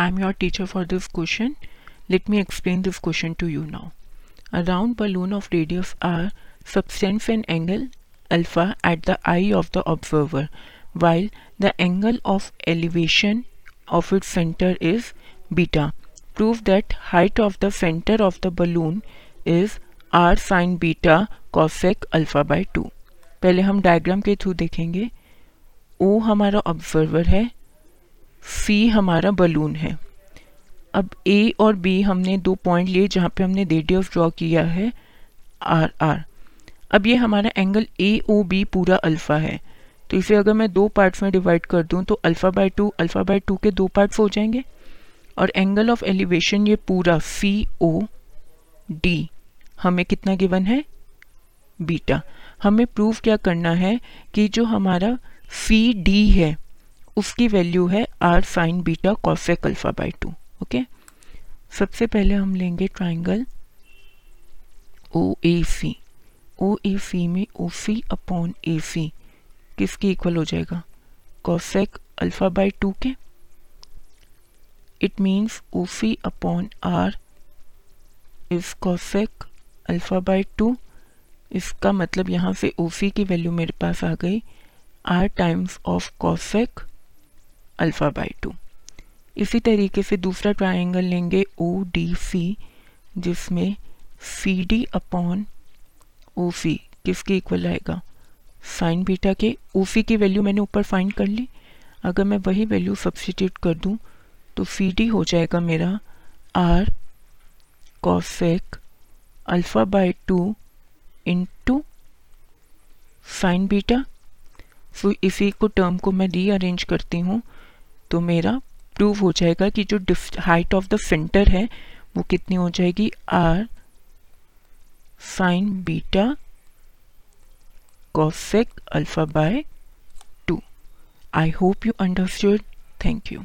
I am your teacher for this question. Let me explain this question to you now. A round balloon of radius r subtends an angle alpha at the eye of the observer, while the angle of elevation of its center is beta. Prove that height of the center of the balloon is r sin beta cosec alpha by 2. पहले हम diagram के through देखेंगे. O हमारा observer है, C हमारा balloon है. अब A और B हमने दो पॉइंट लिए जहाँ पे हमने रेडियस ड्रॉ किया है RR. अब ये हमारा एंगल AOB पूरा अल्फ़ा है, तो इसे अगर मैं दो पार्ट्स में डिवाइड कर दूँ तो अल्फ़ा बाय टू के दो पार्ट्स हो जाएंगे. और एंगल ऑफ एलिवेशन ये पूरा COD हमें कितना गिवन है, बीटा. हमें प्रूव क्या करना है कि जो हमारा CD है उसकी वैल्यू है r sine beta cosec alpha by 2. Okay, सबसे पहले हम लेंगे ट्राइंगल OAC. OAC में OC अपॉन AC किसके इक्वल हो जाएगा, कॉसेक अल्फा बाई 2 के. It means OC upon r is cosec alpha by 2. इसका मतलब यहाँ से OC की वैल्यू मेरे पास आ गई r times of cosec alpha by 2. इसी तरीके से दूसरा ट्राइंगल लेंगे ODC, जिसमें CD अपॉन OC किसके इक्वल आएगा, साइन बीटा के. OC की वैल्यू मैंने ऊपर फाइंड कर ली, अगर मैं वही वैल्यू सब्स्टिट्यूट कर दूं तो CD हो जाएगा मेरा r cosec alpha by 2 into sine beta. So इसी को टर्म को मैं रीअरेंज करती हूँ तो मेरा प्रूव हो जाएगा कि जो हाइट ऑफ द सेंटर है वो कितनी हो जाएगी, r sine beta cosec alpha by 2. I hope you understood. Thank you.